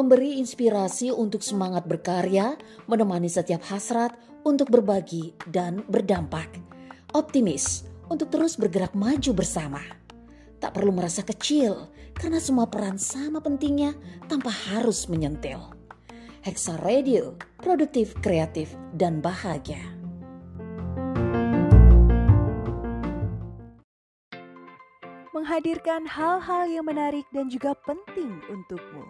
memberi inspirasi untuk semangat berkarya, menemani setiap hasrat untuk berbagi dan berdampak. Optimis untuk terus bergerak maju bersama. Tak perlu merasa kecil karena semua peran sama pentingnya tanpa harus menyentil. Hexa Radio, produktif, kreatif, dan bahagia. Menghadirkan hal-hal yang menarik dan juga penting untukmu.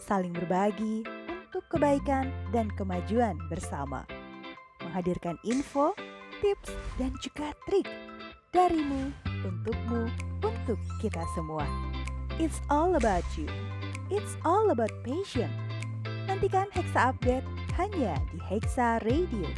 Saling berbagi untuk kebaikan dan kemajuan bersama. Menghadirkan info, tips, dan juga trik darimu, untukmu, untuk kita semua. It's all about you. It's all about passion. Nantikan Hexa Update hanya di Hexa Radio.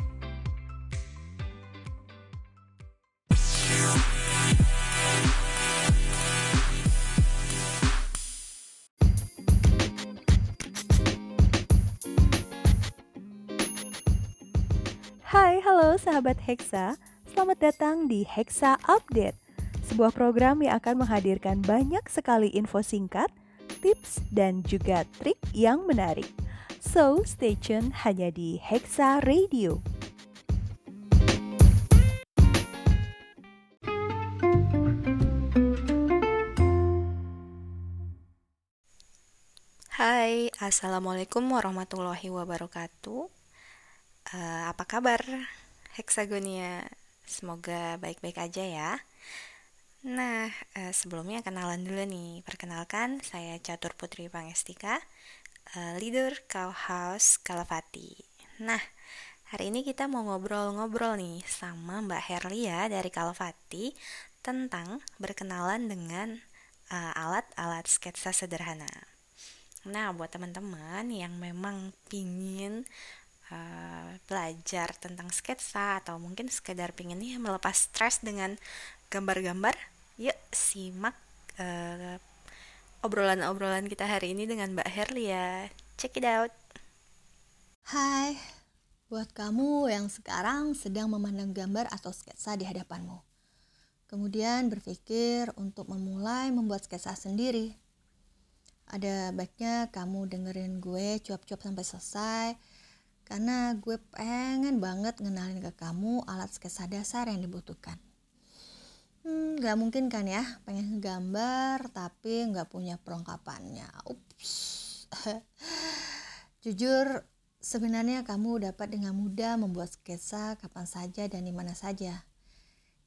Hai, halo sahabat Hexa, selamat datang di Hexa Update, sebuah program yang akan menghadirkan banyak sekali info singkat, tips, dan juga trik yang menarik. So, stay tune hanya di Hexa Radio. Hai, assalamualaikum warahmatullahi wabarakatuh. Apa kabar Hexagonia? Semoga baik-baik aja ya. Nah, sebelumnya kenalan dulu nih. Perkenalkan, saya Catur Putri Pangestika, leader Cowhouse Kalavati. Nah, hari ini kita mau ngobrol-ngobrol nih sama Mbak Herlia dari Kalavati tentang berkenalan dengan alat-alat sketsa sederhana. Nah, buat teman-teman yang memang pingin belajar tentang sketsa atau mungkin sekedar pingin nih melepas stres dengan gambar-gambar, yuk simak obrolan-obrolan kita hari ini dengan Mbak Herlia. Check it out. Hai, buat kamu yang sekarang sedang memandang gambar atau sketsa di hadapanmu, kemudian berpikir untuk memulai membuat sketsa sendiri, ada baiknya kamu dengerin gue cuap-cuap sampai selesai. Karena gue pengen banget ngenalin ke kamu alat sketsa dasar yang dibutuhkan. Gak mungkin kan ya, pengen gambar tapi gak punya perlengkapannya. Ups. Jujur, sebenarnya kamu dapat dengan mudah membuat sketsa kapan saja dan di mana saja.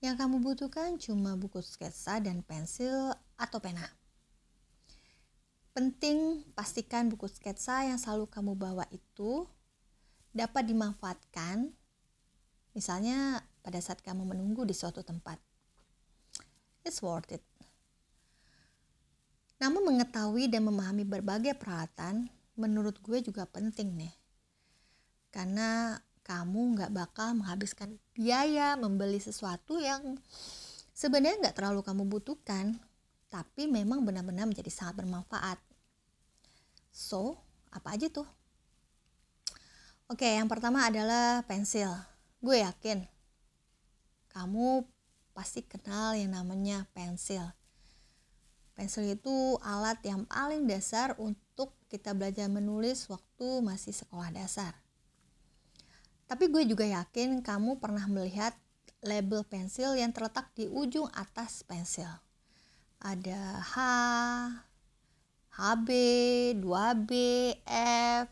Yang kamu butuhkan cuma buku sketsa dan pensil atau pena. Penting, pastikan buku sketsa yang selalu kamu bawa itu dapat dimanfaatkan, misalnya pada saat kamu menunggu di suatu tempat. It's worth it. Namun mengetahui dan memahami berbagai peralatan menurut gue juga penting nih. Karena kamu gak bakal menghabiskan biaya membeli sesuatu yang sebenarnya gak terlalu kamu butuhkan, tapi memang benar-benar menjadi sangat bermanfaat. So, apa aja tuh? Oke, yang pertama adalah pensil. Gue yakin kamu pasti kenal yang namanya pensil. Pensil itu alat yang paling dasar untuk kita belajar menulis waktu masih sekolah dasar. Tapi gue juga yakin kamu pernah melihat label pensil yang terletak di ujung atas pensil. Ada H, HB, 2B, F,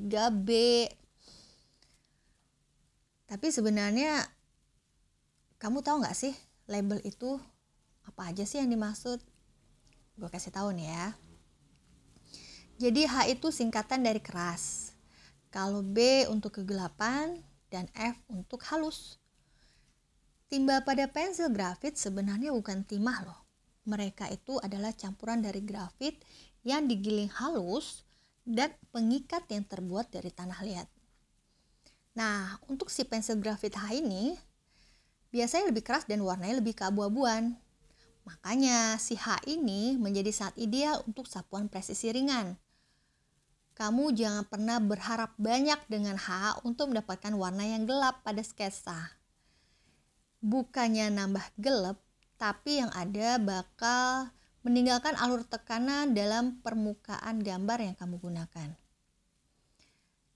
3B. Tapi sebenarnya kamu tahu gak sih label itu apa aja sih yang dimaksud? Gue kasih tahu nih ya. Jadi H itu singkatan dari keras, kalau B untuk kegelapan, dan F untuk halus. Timba pada pensil grafit sebenarnya bukan timah loh. Mereka itu adalah campuran dari grafit yang digiling halus dan pengikat yang terbuat dari tanah liat. Nah, untuk si pensil grafit H ini biasanya lebih keras dan warnanya lebih keabu-abuan. Makanya si H ini menjadi sangat ideal untuk sapuan presisi ringan. Kamu jangan pernah berharap banyak dengan H untuk mendapatkan warna yang gelap pada sketsa. Bukannya nambah gelap, tapi yang ada bakal meninggalkan alur tekanan dalam permukaan gambar yang kamu gunakan.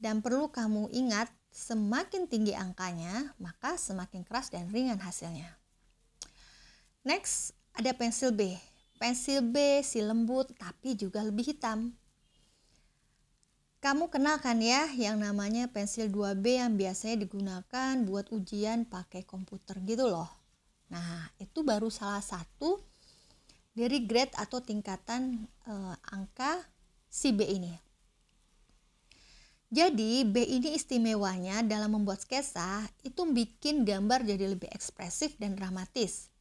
Dan perlu kamu ingat, semakin tinggi angkanya, maka semakin keras dan ringan hasilnya. Next, ada pensil B. Pensil B si lembut tapi juga lebih hitam. Kamu kenal kan ya yang namanya pensil 2B yang biasanya digunakan buat ujian pakai komputer gitu loh. Nah, itu baru salah satu dari grade atau tingkatan angka si B ini. Jadi B ini istimewanya dalam membuat sketsa itu bikin gambar jadi lebih ekspresif dan dramatis.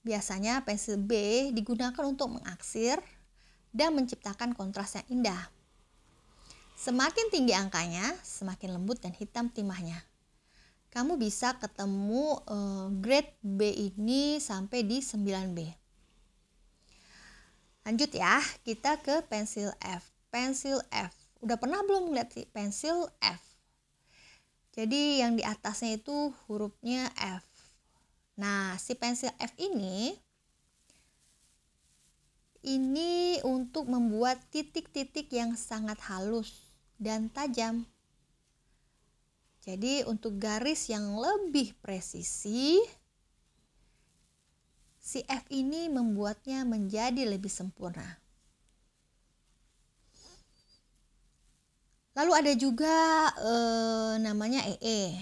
Biasanya pensil B digunakan untuk mengaksir dan menciptakan kontras yang indah. Semakin tinggi angkanya, semakin lembut dan hitam timahnya. Kamu bisa ketemu grade B ini sampai di 9B. Lanjut ya, kita ke pensil F. Pensil F. Udah pernah belum lihat pensil F? Jadi yang di atasnya itu hurufnya F. Nah, si pensil F ini untuk membuat titik-titik yang sangat halus dan tajam. Jadi untuk garis yang lebih presisi, si F ini membuatnya menjadi lebih sempurna. Lalu ada juga namanya EE,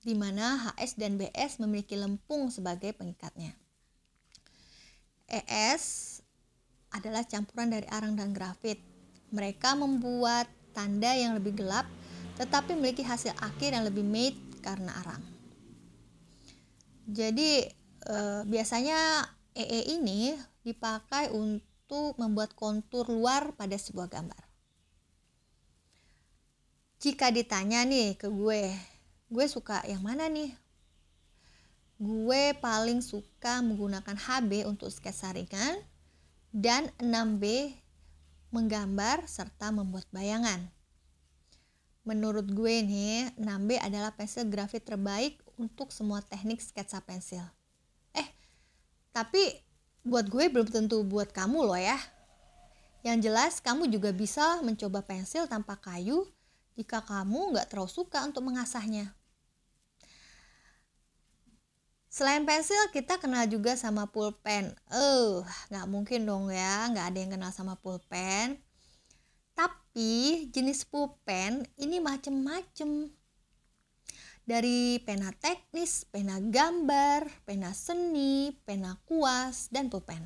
di mana HS dan BS memiliki lempung sebagai pengikatnya. ES adalah campuran dari arang dan grafit. Mereka membuat tanda yang lebih gelap, tetapi memiliki hasil akhir yang lebih matte karena arang. Jadi biasanya EE ini dipakai untuk membuat kontur luar pada sebuah gambar. Jika ditanya nih ke gue suka yang mana nih? Gue paling suka menggunakan HB untuk sketsa ringan dan 6B menggambar serta membuat bayangan. Menurut gue nih, 6B adalah pensil grafit terbaik untuk semua teknik sketsa pensil. Tapi buat gue belum tentu buat kamu loh ya. Yang jelas kamu juga bisa mencoba pensil tanpa kayu jika kamu nggak terlalu suka untuk mengasahnya. Selain pensil, kita kenal juga sama pulpen. Nggak mungkin dong ya, nggak ada yang kenal sama pulpen. Tapi jenis pulpen ini macem-macem. Dari pena teknis, pena gambar, pena seni, pena kuas, dan pulpen.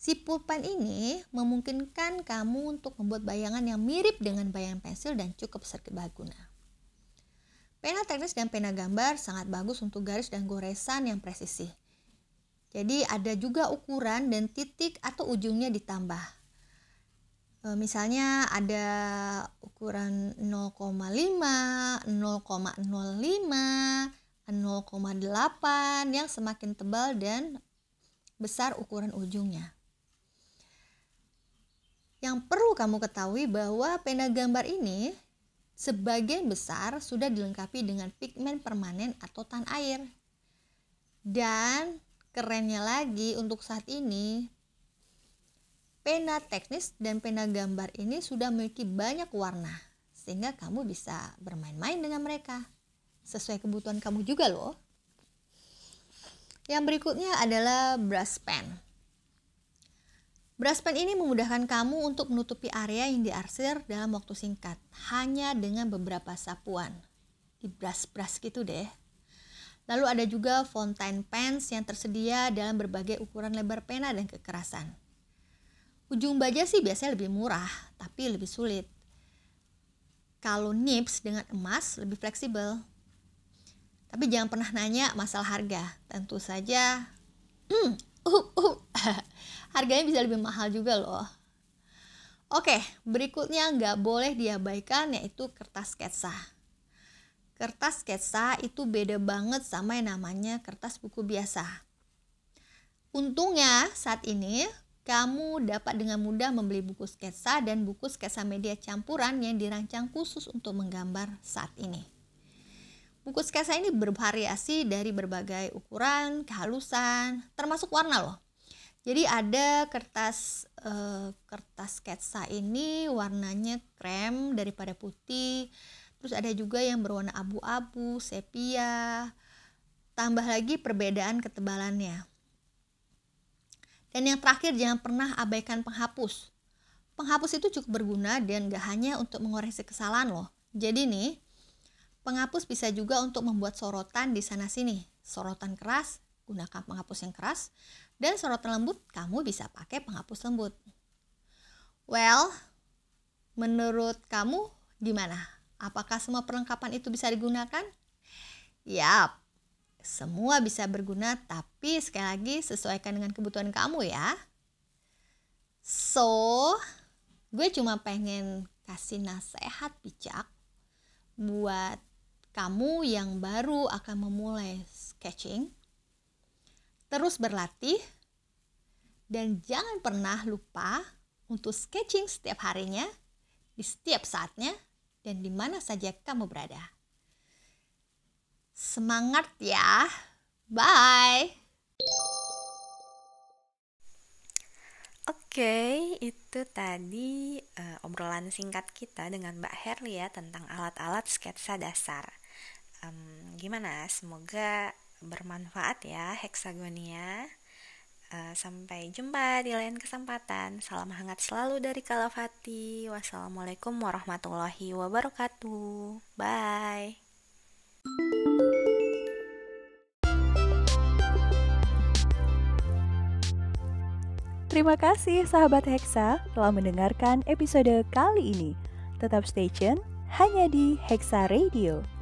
Si pulpen ini memungkinkan kamu untuk membuat bayangan yang mirip dengan bayangan pensil dan cukup serbaguna. Pena teknis dan pena gambar sangat bagus untuk garis dan goresan yang presisi. Jadi ada juga ukuran dan titik atau ujungnya ditambah. Misalnya ada ukuran 0,5, 0,05, 0,8 yang semakin tebal dan besar ukuran ujungnya. Yang perlu kamu ketahui bahwa pena gambar ini sebagian besar sudah dilengkapi dengan pigmen permanen atau tan air. Dan kerennya lagi untuk saat ini, pena teknis dan pena gambar ini sudah memiliki banyak warna, sehingga kamu bisa bermain-main dengan mereka, sesuai kebutuhan kamu juga loh. Yang berikutnya adalah brush pen. Brush pen ini memudahkan kamu untuk menutupi area yang diarsir dalam waktu singkat, hanya dengan beberapa sapuan. Dibras-bras gitu deh. Lalu ada juga fountain pens yang tersedia dalam berbagai ukuran lebar pena dan kekerasan. Ujung baja sih biasanya lebih murah, tapi lebih sulit. Kalau nibs dengan emas lebih fleksibel. Tapi jangan pernah nanya masalah harga. Tentu saja harganya bisa lebih mahal juga loh. Oke, berikutnya nggak boleh diabaikan yaitu kertas sketsa. Kertas sketsa itu beda banget sama yang namanya kertas buku biasa. Untungnya saat ini kamu dapat dengan mudah membeli buku sketsa dan buku sketsa media campuran yang dirancang khusus untuk menggambar saat ini. Buku sketsa ini bervariasi dari berbagai ukuran, kehalusan, termasuk warna loh. Jadi ada kertas sketsa ini warnanya krem daripada putih. Terus ada juga yang berwarna abu-abu, sepia. Tambah lagi perbedaan ketebalannya. Dan yang terakhir, jangan pernah abaikan penghapus. Penghapus itu cukup berguna dan gak hanya untuk mengoreksi kesalahan loh. Jadi nih, penghapus bisa juga untuk membuat sorotan di sana-sini. Sorotan keras, gunakan penghapus yang keras. Dan sorotan lembut, kamu bisa pakai penghapus lembut. Well, menurut kamu gimana? Apakah semua perlengkapan itu bisa digunakan? Yap, semua bisa berguna, tapi sekali lagi sesuaikan dengan kebutuhan kamu ya. So, gue cuma pengen kasih nasihat bijak buat kamu yang baru akan memulai sketching. Terus berlatih dan jangan pernah lupa untuk sketching setiap harinya, di setiap saatnya, dan di mana saja kamu berada. Semangat ya. Bye. Oke, itu tadi obrolan singkat kita dengan Mbak Herli ya tentang alat-alat sketsa dasar. Gimana? Semoga bermanfaat ya Hexagonia. Sampai jumpa di lain kesempatan. Salam hangat selalu dari Kalavati. Wassalamualaikum warahmatullahi wabarakatuh. Bye. Terima kasih sahabat Hexa telah mendengarkan episode kali ini. Tetap stay tune hanya di Hexa Radio.